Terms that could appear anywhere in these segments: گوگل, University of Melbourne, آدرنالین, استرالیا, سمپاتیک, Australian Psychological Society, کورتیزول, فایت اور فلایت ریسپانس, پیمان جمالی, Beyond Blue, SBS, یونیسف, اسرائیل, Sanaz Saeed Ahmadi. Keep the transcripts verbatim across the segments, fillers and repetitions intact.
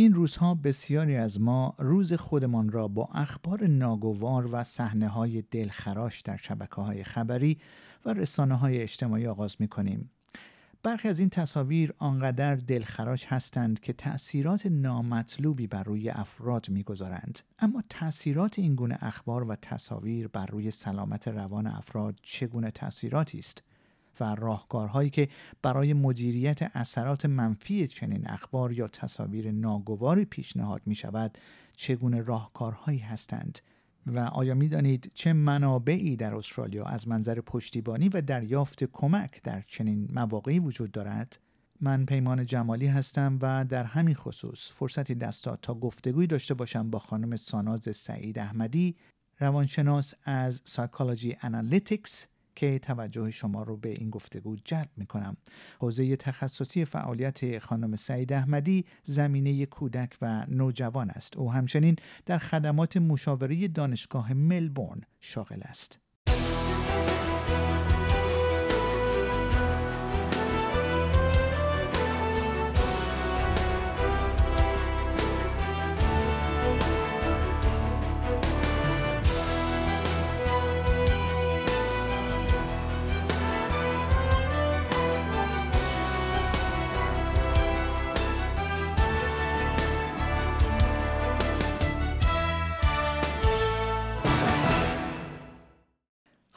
این روزها بسیاری از ما روز خودمان را با اخبار ناگوار و صحنه‌های دلخراش در شبکه‌های خبری و رسانه‌های اجتماعی آغاز می‌کنیم. برخی از این تصاویر آنقدر دلخراش هستند که تأثیرات نامطلوبی بر روی افراد می‌گذارند. اما تأثیرات این گونه اخبار و تصاویر بر روی سلامت روان افراد چگونه تأثیراتی است؟ و راهکارهایی که برای مدیریت اثرات منفی چنین اخبار یا تصاویر ناگوار پیشنهاد می شود چگونه راهکارهایی هستند؟ و آیا می دانید چه منابعی در استرالیا از منظر پشتیبانی و دریافت کمک در چنین مواقعی وجود دارد؟ من پیمان جمالی هستم و در همین خصوص فرصتی دست داد تا گفتگوی داشته باشم با خانم ساناز سعید احمدی، روانشناس از Psychology Analytics، که توجه شما رو به این گفتگو جلب می‌کنم. حوزه تخصصی فعالیت خانم سعید احمدی زمینه کودک و نوجوان است. او همچنین در خدمات مشاوره دانشگاه ملبورن شاغل است.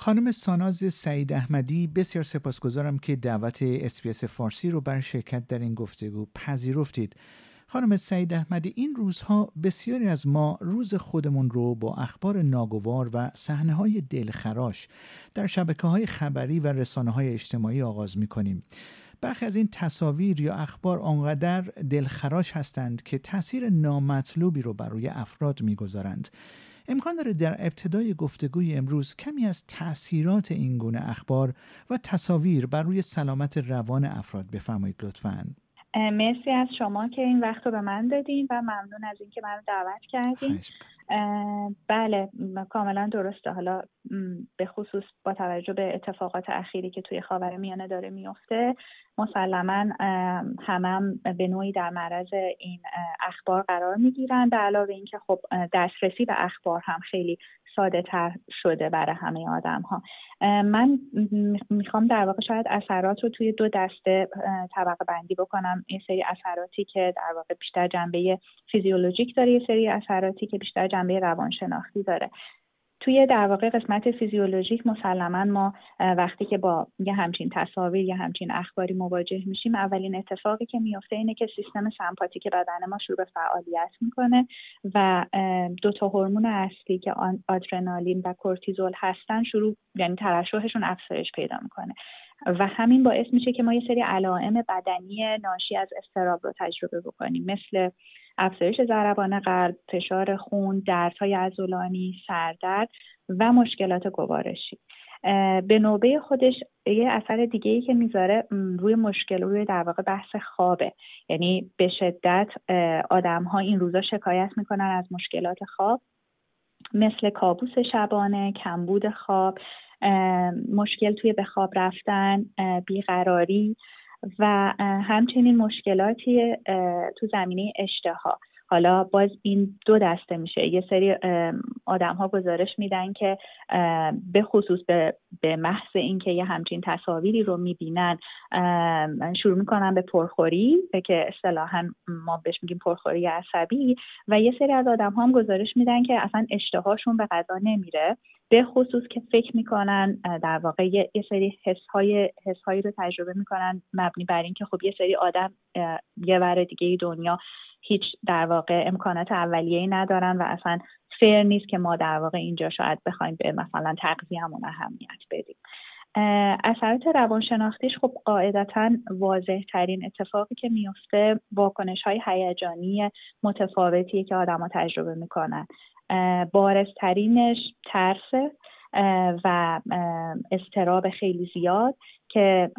خانم ساناز سعید احمدی، بسیار سپاسگزارم که دعوت اس بی اس فارسی رو بر شرکت در این گفتگو پذیرفتید. خانم سعید احمدی، این روزها بسیاری از ما روز خودمون رو با اخبار ناگوار و صحنه‌های دلخراش در شبکه‌های خبری و رسانه‌های اجتماعی آغاز می‌کنیم. برخی از این تصاویر یا اخبار آنقدر دلخراش هستند که تأثیر نامطلوبی رو بر روی افراد می‌گذارند. امکان داره در ابتدای گفتگوی امروز کمی از تأثیرات این گونه اخبار و تصاویر بر روی سلامت روان افراد بفرمایید لطفاً. مرسی از شما که این وقت رو به من دادین و ممنون از این که من رو دعوت کردین. بله، کاملا درسته. حالا به خصوص با توجه به اتفاقات اخیری که توی خاورمیانه داره میفته، مسلما همم هم به نوعی در معرض این اخبار قرار میگیرن، به علاوه اینکه خب دسترسی به اخبار هم خیلی ساده تر شده برای همه آدم ها. من میخوام در واقع شاید اثرات رو توی دو دسته طبقه بندی بکنم. یه سری اثراتی که در واقع بیشتر جنبه فیزیولوژیک داره، یه سری اثراتی که بیشتر جنبه روانشناختی داره. توی در واقع قسمت فیزیولوژیک مسلما ما وقتی که با یه همچین تصاویر یا همچین اخباری مواجه میشیم، اولین اتفاقی که میفته اینه که سیستم سمپاتیک بدن ما شروع به فعالیت میکنه و دو تا هورمون اصلی که آدرنالین و کورتیزول هستن شروع، یعنی ترشحشون افزایش پیدا میکنه و همین باعث میشه که ما یه سری علائم بدنی ناشی از اضطراب رو تجربه بکنیم، مثل افزایش ضربان قلب، فشار خون، دردهای عضلانی، سردرد و مشکلات گوارشی. به نوبه خودش یه اثر دیگه‌ای که میذاره روی مشکل روی در واقع بحث خوابه. یعنی به شدت آدم‌ها این روزا شکایت میکنن از مشکلات خواب، مثل کابوس شبانه، کمبود خواب، مشکل توی به خواب رفتن، بیقراری و همچنین مشکلاتی تو زمینه اشتها. حالا باز این دو دسته میشه. یه سری آدم ها گزارش میدن که به خصوص به, به محض اینکه یه همچین تصاویری رو میبینن شروع میکنن به پرخوری، که اصطلاحاً ما بهش میگیم پرخوری عصبی، و یه سری از آدم ها هم گزارش میدن که اصلا اشتهاشون به غذا نمیره، به خصوص که فکر میکنن در واقع یه سری حس‌های حس‌هایی رو تجربه میکنن مبنی بر این که خب یه سری آدم یه ور دیگه دنیا هیچ در واقع امکانات اولیه‌ای ندارن و اصلا فیر نیست که ما در واقع اینجا شاید بخوایم به مثلا تغذیه‌مون اهمیت بدیم. اثرات روانشناختیش خب قاعدتاً واضح ترین اتفاقی که میفته واکنش‌های هیجانی متفاوتیه که آدم‌ها تجربه میکنن. بارزترینش ترسه و اضطراب خیلی زیاد که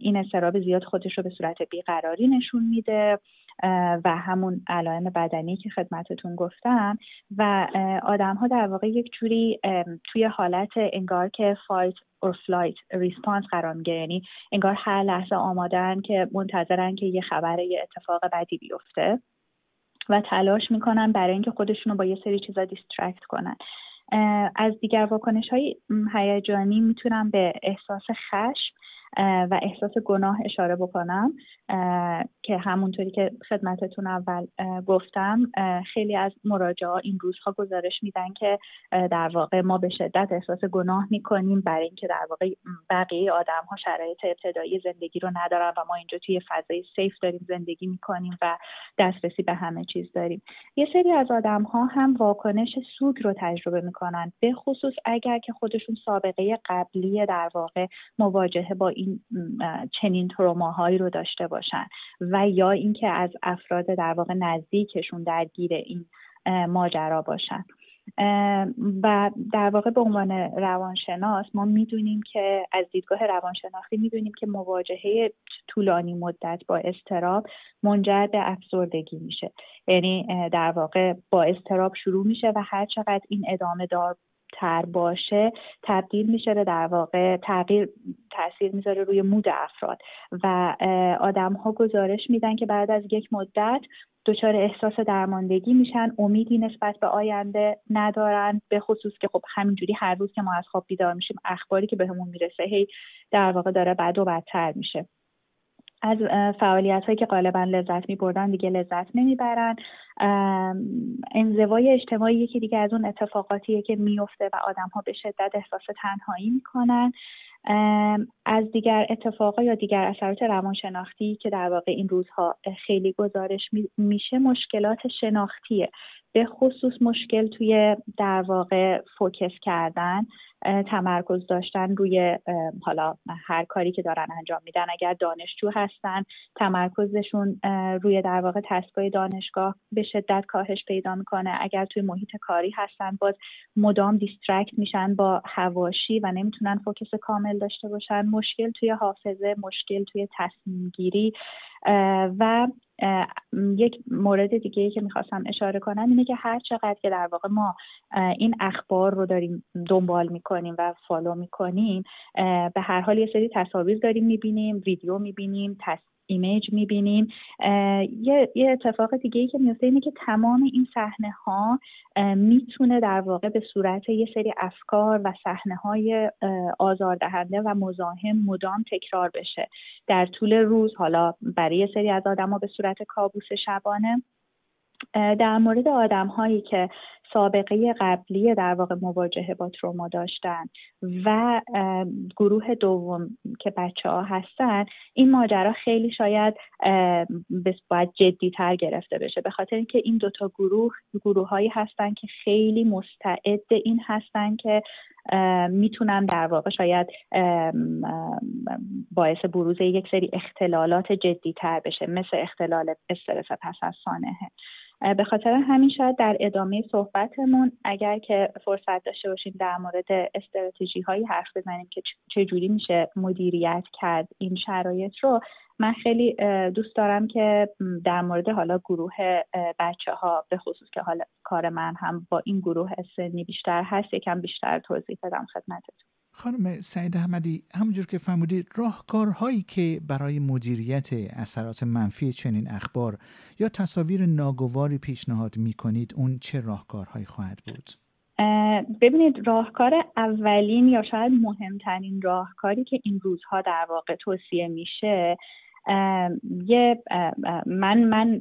این اضطراب زیاد خودش رو به صورت بیقراری نشون میده و همون علائم بدنی که خدمتتون گفتم و آدم ها در واقع یک جوری توی حالت انگار که فایت اور فلایت ریسپانس قرار میگیره، یعنی انگار هر لحظه آمادن که منتظرن که یه خبر، یه اتفاق بدی بیفته و تلاش میکنن برای اینکه خودشون رو با یه سری چیزا دیسترکت کنن. از دیگر واکنش‌های هیجانی میتونم به احساس خشم و احساس گناه اشاره بکنم که همونطوری که خدمتتون اول گفتم خیلی از مراجعا این روزها گزارش میدن که در واقع ما به شدت احساس گناه میکنیم برای اینکه در واقع بقیه آدم‌ها شرایط ابتدایی زندگی رو ندارن و ما اینجا توی فضای سیف داریم زندگی میکنیم و دسترسی به همه چیز داریم. یه سری از آدم‌ها هم واکنش سوگ رو تجربه میکنن، به خصوص اگر که خودشون سابقه قبلی در واقع مواجهه با این چنین تروماهایی رو داشته باشن و یا اینکه از افراد در واقع نزدیکشون درگیر این ماجرا باشن. و در واقع به عنوان روانشناس ما میدونیم که از دیدگاه روانشناسی میدونیم که مواجهه طولانی مدت با اضطراب منجر به افسردگی میشه، یعنی در واقع با اضطراب شروع میشه و هر چقدر این ادامه دار تر باشه تبدیل میشه به در واقع تغییر تاثیر میذاره روی مود افراد و آدم‌ها گزارش میدن که بعد از یک مدت دچار احساس درماندگی میشن، امیدی نسبت به آینده ندارن، به خصوص که خب همینجوری هر روز که ما از خواب بیدار میشیم اخباری که بهمون میرسه هی در واقع داره بد و بدتر میشه. از فعالیت‌هایی که غالباً لذت می‌بردن دیگه لذت نمی‌برن. انزوای اجتماعی یکی دیگه از اون اتفاقاتیه که میفته و آدم‌ها به شدت احساس تنهایی می‌کنن. از دیگر اتفاقا یا دیگر اثرات روانشناختی که در واقع این روزها خیلی گزارش میشه مشکلات شناختیه، به خصوص مشکل توی در واقع فوکس کردن، تمرکز داشتن روی حالا هر کاری که دارن انجام میدن. اگر دانشجو هستن تمرکزشون روی در واقع تسکای دانشگاه به شدت کاهش پیدا میکنه. اگر توی محیط کاری هستن باز مدام دیسترکت میشن با حواشی و نمیتونن فوکس کامل داشته باشن. مشکل توی حافظه، مشکل توی تصمیم گیری و یک مورد دیگه که میخواستم اشاره کنم اینه که هر چقدر که در واقع ما این اخبار رو داریم دنبال میکنیم و فالو میکنیم به هر حال یه سری تصاویر داریم میبینیم، ویدیو میبینیم، ایمیج میبینیم. یه اتفاق دیگه‌ای که میفته اینه که تمام این صحنه ها میتونه در واقع به صورت یه سری افکار و صحنه های آزاردهنده و مزاحم مدام تکرار بشه در طول روز، حالا برای یه سری از آدم‌ها به صورت کابوس شبانه. در مورد آدم‌هایی که سابقه قبلی در واقع مواجهه با تروما داشتن و گروه دوم که بچه‌ها هستن، این ماجرا خیلی شاید باید جدی‌تر گرفته بشه، به خاطر اینکه این دوتا گروه گروه‌هایی هستن که خیلی مستعد این هستن که میتونن در واقع شاید باعث بروز یک سری اختلالات جدی‌تر بشه، مثل اختلال استرس پس از سانحه. به خاطر همین شاید در ادامه صحبتمون اگر که فرصت داشته باشیم در مورد استراتژی هایی حرف بزنیم که چجوری میشه مدیریت کرد این شرایط رو، من خیلی دوست دارم که در مورد حالا گروه بچه ها به خصوص که حالا کار من هم با این گروه سنی بیشتر هست یکم بیشتر توضیح بدم خدمتتون. خانم سعید احمدی، همونجور که فرمودید راهکارهایی که برای مدیریت اثرات منفی چنین اخبار یا تصاویر ناگواری پیشنهاد می‌کنید، اون چه راهکارهایی خواهد بود؟ ببینید، راهکار اولین یا شاید مهمترین راهکاری که این روزها در واقع توصیه میشه، یه من من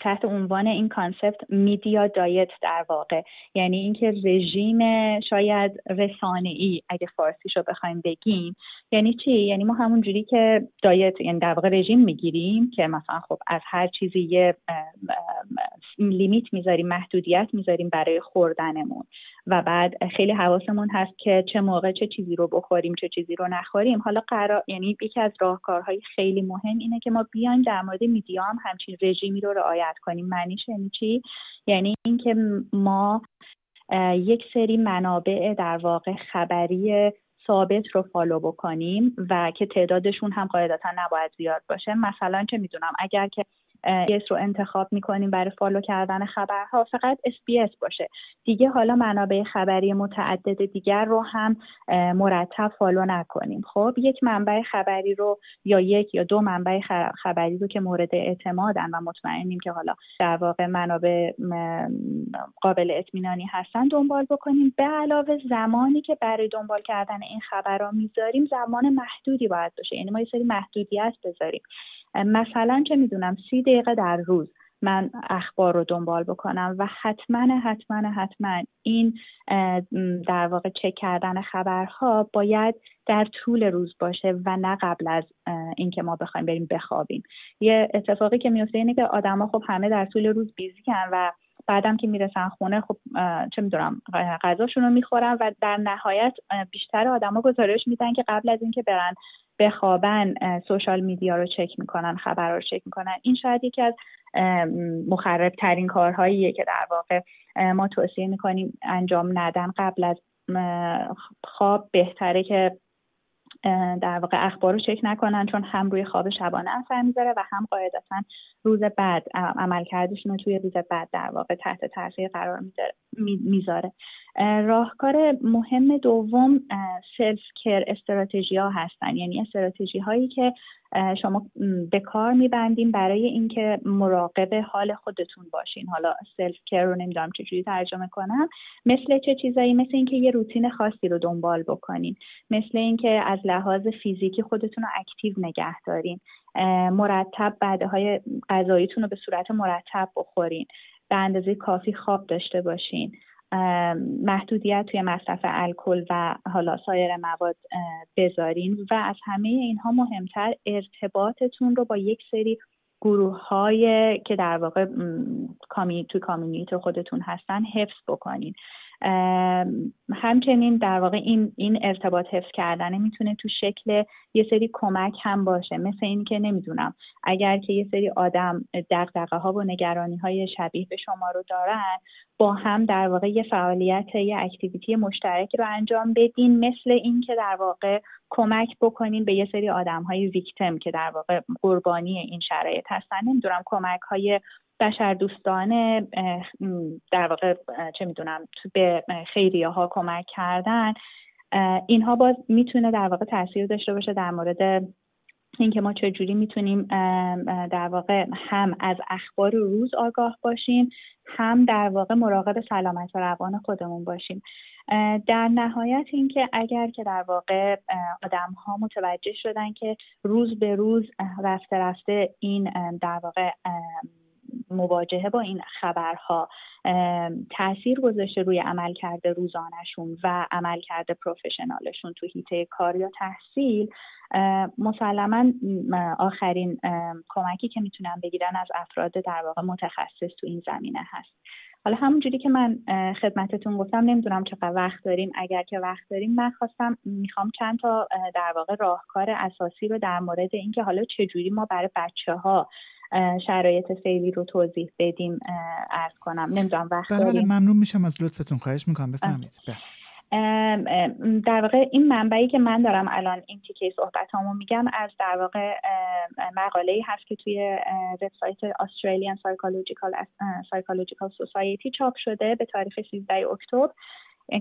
تحت عنوان این کانسپت میدیا دایت در واقع، یعنی اینکه رژیم شاید رسانه‌ای اگه فارسیشو بخوایم بگیم یعنی چی؟ یعنی ما همون جوری که دایت یعنی در واقع رژیم میگیریم که مثلا خب از هر چیزی یه لیمیت میذاریم، محدودیت میذاریم برای خوردنمون و بعد خیلی حواسمون هست که چه موقع چه چیزی رو بخوریم چه چیزی رو نخوریم. حالا قرار یعنی یکی از راهکارهای خیلی مهم اینه که ما بیان در مورد میدیا هم همچین رژیمی رو رعایت کنیم. معنیش یعنی چی؟ یعنی اینکه ما یک سری منابع در واقع خبری ثابت رو فالو بکنیم و که تعدادشون هم قاعدتاً نباید زیاد باشه. مثلا چه میدونم اگر که اس رو انتخاب میکنیم برای فالو کردن خبرها فقط اس بی اس باشه. دیگه حالا منابع خبری متعدد دیگر رو هم مرتب فالو نکنیم. خب یک منبع خبری رو یا یک یا دو منبع خبری رو که مورد اعتمادن و مطمئنیم که حالا در واقع منابع قابل اطمینانی هستن دنبال بکنیم. به علاوه زمانی که برای دنبال کردن این خبرها میذاریم زمان محدودی باید باشه، یعنی ما یه سری محدودیت بذاریم. مثلا چه میدونم سی دقیقه در روز من اخبار رو دنبال بکنم و حتما حتما حتما این در واقع چک کردن خبرها باید در طول روز باشه و نه قبل از اینکه ما بخوایم بریم بخوابیم. یه اتفاقی که میفته اینه که آدما خب همه در طول روز بیزی‌ن و بعدم که میرسن خونه خب چه میدونم غذاشون رو میخورن و در نهایت بیشتر آدما گزارش میدن که قبل از اینکه برن بخوابن سوشال میدیا رو چک میکنن، خبرها رو چک میکنن. این شاید یکی از مخرب ترین کارهاییه که در واقع ما توصیه میکنیم انجام ندن. قبل از خواب بهتره که در واقع اخبار رو چک نکنن، چون هم روی خواب شبانه اثر میذاره و هم قاعدتا روز بعد عملکردشون رو توی روز بعد در واقع تحت تاثیر قرار میذاره. راهکار مهم دوم سلف کیر استراتژی ها هستن، یعنی استراتژی هایی که شما به کار میبندیم برای اینکه مراقب حال خودتون باشین. حالا سلف کیر رو نمیدونم چجوری ترجمه کنم، مثل چه چیزایی؟ مثل اینکه یه روتین خاصی رو دنبال بکنین، مثل اینکه از لحاظ فیزیکی خودتون رو اکتیو نگه دارین، مرتب وعده های غذاییتون رو به صورت مرتب بخورین، به اندازه کافی خواب داشته باشین، محدودیت توی مصرف الکل و حالا سایر مواد بذارین و از همه اینها مهمتر ارتباطتون رو با یک سری گروه های که در واقع توی کامیونیتی خودتون هستن حفظ بکنین. همچنین در واقع این, این ارتباط حفظ کردنه میتونه تو شکل یه سری کمک هم باشه، مثل این که نمیدونم اگر که یه سری آدم دغدغه ها و نگرانی های شبیه به شما رو دارن با هم در واقع یه فعالیت یه اکتیویتی مشترک رو انجام بدین، مثل این که در واقع کمک بکنین به یه سری آدم های ویکتم که در واقع قربانی این شرایط هستن. نمیدونم کمک های بشر دوستانه در واقع چه میدونم به خیریه ها کمک کردن، اینها باز میتونه در واقع تاثیر داشته باشه در مورد اینکه ما چجوری میتونیم در واقع هم از اخبار روز آگاه باشیم، هم در واقع مراقب سلامت و روان خودمون باشیم. در نهایت اینکه اگر که در واقع آدم ها متوجه شدن که روز به روز رفته رفته این در واقع مواجهه با این خبرها تأثیر گذاشته روی عملکرد روزانه‌شون و عملکرد پروفشنالشون تو حیطه کار یا تحصیل، مسلماً آخرین کمکی که میتونن بگیرن از افراد در واقع متخصص تو این زمینه هست. حالا همونجوری که من خدمتتون گفتم، نمیدونم چقدر وقت داریم، اگر که وقت داریم من خواستم میخوام چند تا در واقع راهکار اساسی رو در مورد اینکه حالا چجوری ما برای بچه‌ها شرایط فعلی رو توضیح بدیم عرض کنم. نمیدونم وقت داریم؟ ممنون میشم از لطفتون، خواهش میکنم بفهمید. در واقع این منبعی که من دارم الان این تیکه صحبتامو میگم از در واقع مقاله‌ای هست که توی وبسایت Australian Psychological Psychological Society چاپ شده به تاریخ سیزدهم اکتبر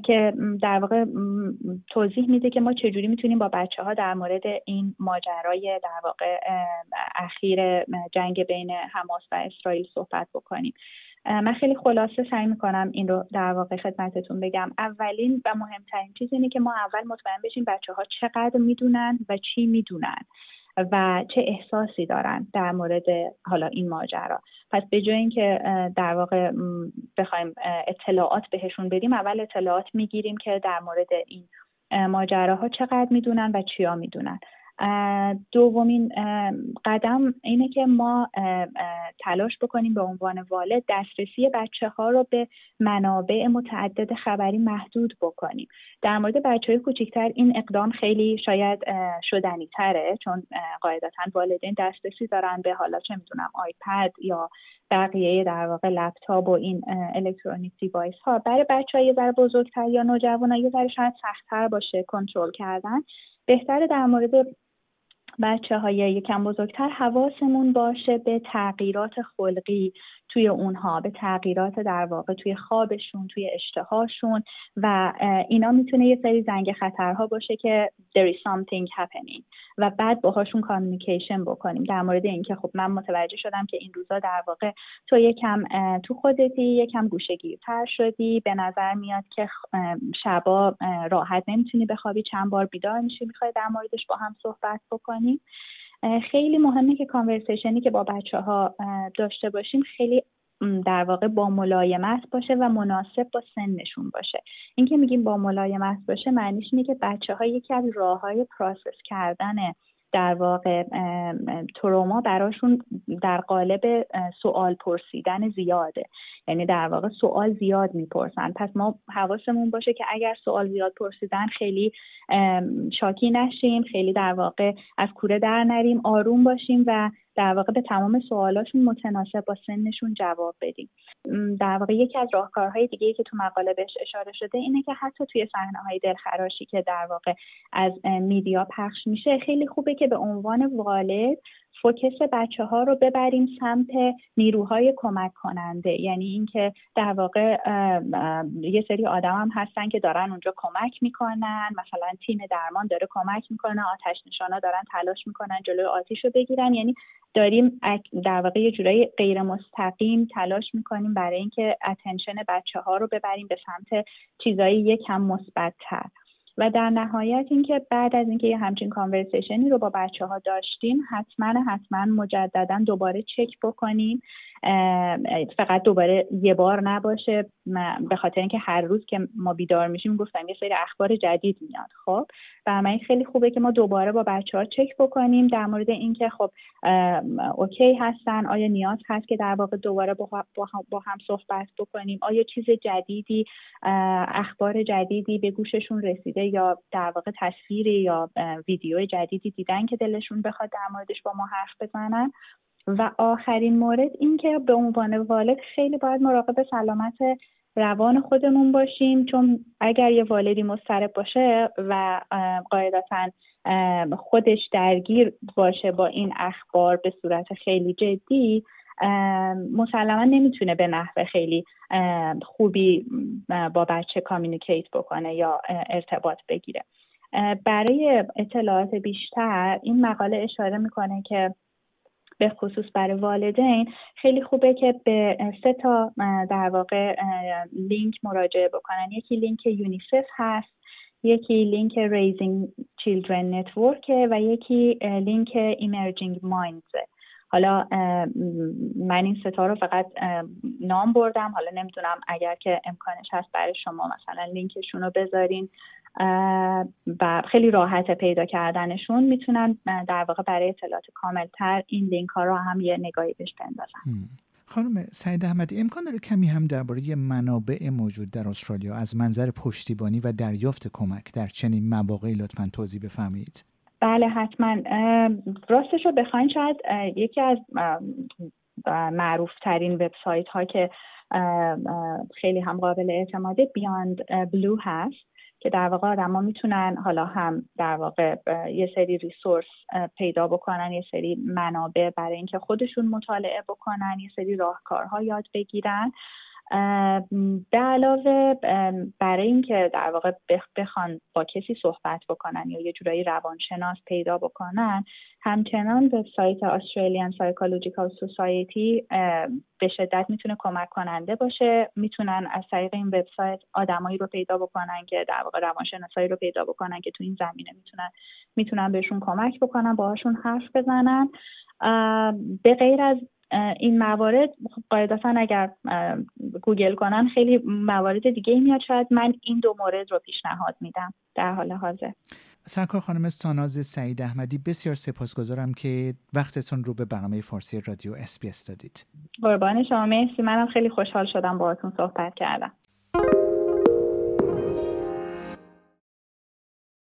که در واقع توضیح میده که ما چجوری میتونیم با بچه ها در مورد این ماجرای در واقع اخیر جنگ بین حماس و اسرائیل صحبت بکنیم. من خیلی خلاصه سعی میکنم این رو در واقع خدمتتون بگم. اولین و مهمترین چیز اینه که ما اول مطمئن بشیم بچه ها چقدر میدونن و چی میدونن و چه احساسی دارن در مورد حالا این ماجرا. پس به جای اینکه در واقع بخوایم اطلاعات بهشون بدیم، اول اطلاعات میگیریم که در مورد این ماجراها چقدر میدونن و چیا میدونن. دومین قدم اینه که ما تلاش بکنیم به عنوان والد دسترسی بچه ها رو به منابع متعدد خبری محدود بکنیم. در مورد بچه های کوچکتر این اقدام خیلی شاید شدنی تره، چون قاعدتاً والدین دسترسی دارن به حالا چه میدونم آیپد یا بقیه در واقع لپتاپ و این الکترونیک دیوایس ها. برای بچه های یه ذره بزرگتر یا نوجوان ها یه ذره شاید سخت‌تر باشه کنترل کردن. بهتره در مورد بچه های یکم بزرگتر حواسمون باشه به تغییرات خلقی توی اونها، به تغییرات در واقع توی خوابشون، توی اشتهاشون، و اینا میتونه یه سری زنگ خطرها باشه که there is something happening و بعد باهاشون کامیونیکیشن بکنیم در مورد اینکه خب من متوجه شدم که این روزا در واقع تو یکم تو خودتی، یکم گوشه‌گیرتر شدی، به نظر میاد که شبا راحت نمیتونی بخوابی، چند بار بیدار میشی، میخوای در موردش با هم صحبت بکنیم. خیلی مهمه که کانورسیشنی که با بچه‌ها داشته باشیم خیلی در واقع با ملایمت باشه و مناسب با سنشون باشه. این که میگیم با ملایمت باشه معنیش اینه که بچه‌ها یکی از راه‌های پروسس کردن در واقع تروما براشون در قالب سوال پرسیدن زیاده، یعنی در واقع سوال زیاد میپرسن. پس ما حواسمون باشه که اگر سوال زیاد پرسیدن خیلی شاکی نشیم، خیلی در واقع از کوره در نریم، آروم باشیم و در واقع به تمام سوالاشون متناسب با سنشون جواب بدیم. در واقع یکی از راهکارهای دیگه‌ای که تو مقاله بهش اشاره شده اینه که حتی توی صحنه‌های دلخراشی که در واقع از میدیا پخش میشه، خیلی خوبه که به عنوان والد فوکس بچه‌ها رو ببریم سمت نیروهای کمک کننده، یعنی اینکه در واقع یه سری آدم هم هستن که دارن اونجا کمک میکنن، مثلا تیم درمان داره کمک میکنه، آتش نشانا دارن تلاش میکنن جلوی آتیش رو بگیرن، یعنی داریم در واقع یه جورایی غیر مستقیم تلاش میکنیم برای اینکه اتنشن بچه‌ها رو ببریم به سمت چیزایی یکم مثبت‌تر. و در نهایت اینکه بعد از اینکه یه همچین کانورسیشنی رو با بچه‌ها داشتیم، حتما حتما مجددا دوباره چک بکنیم، فقط دوباره یه بار نباشه، به خاطر اینکه هر روز که ما بیدار میشیم گفتم یه سری اخبار جدید میاد. خب برای من خیلی خوبه که ما دوباره با بچه‌ها چک بکنیم در مورد اینکه خب اوکی هستن، آیا نیاز هست که در واقع دوباره با هم صحبت بکنیم، آیا چیز جدیدی، اخبار جدیدی به گوششون رسیده یا در واقع تصویر یا ویدیو جدیدی دیدن که دلشون بخواد در موردش با ما حرف بزنن. و آخرین مورد این که به عنوان والد خیلی باید مراقب سلامت روان خودمون باشیم، چون اگر یه والدی مضطرب باشه و قاعدتاً خودش درگیر باشه با این اخبار به صورت خیلی جدی، مسلماً نمیتونه به نحو خیلی خوبی با بچه کامیونیکیت بکنه یا ارتباط بگیره. برای اطلاعات بیشتر این مقاله اشاره میکنه که به خصوص برای والدین خیلی خوبه که به سه تا در واقع لینک مراجعه بکنن. یکی لینک یونیسف هست، یکی لینک Raising Children Network و یکی لینک Emerging Minds. حالا من این سه تا رو فقط نام بردم، حالا نمیدونم اگر که امکانش هست برای شما مثلا لینکشون رو بذارین و خیلی راحت پیدا کردنشون، میتونن در واقع برای اطلاعات کاملتر این لینک ها رو هم یه نگاهی بهش بندازن. خانم سعید احمدی، امکان داره کمی هم درباره منابع موجود در استرالیا از منظر پشتیبانی و دریافت کمک در چنین مواقعی لطفاً توضیح بفرمایید؟ بله حتما. راستش رو بخواین شاید یکی از معروف ترین وبسایت ها که خیلی هم قابل اعتماده Beyond Blue هست که در واقع آدم ها میتونن حالا هم در واقع یه سری ریسورس پیدا بکنن، یه سری منابع برای اینکه خودشون مطالعه بکنن، یه سری راهکارها یاد بگیرن. به علاوه برای اینکه در واقع بخوان با کسی صحبت بکنن یا یه جورایی روانشناس پیدا بکنن، همچنان وبسایت Australian Psychological Society به شدت میتونه کمک کننده باشه. میتونن از طریق این وبسایت آدمایی رو پیدا بکنن که در واقع روانشناسایی رو پیدا بکنن که تو این زمینه میتونن میتونن بهشون کمک بکنن، باهاشون حرف بزنن. به غیر از این موارد قاعدتاً اگر گوگل کنن خیلی موارد دیگه میاد، شاید من این دو مورد رو پیشنهاد میدم در حال حاضر. سرکار خانم ساناز سعید احمدی، بسیار سپاسگزارم که وقتتون رو به برنامه فارسی رادیو اس بی اس دادید. قربان شما، مرسی. منم خیلی خوشحال شدم باهاتون صحبت کردم.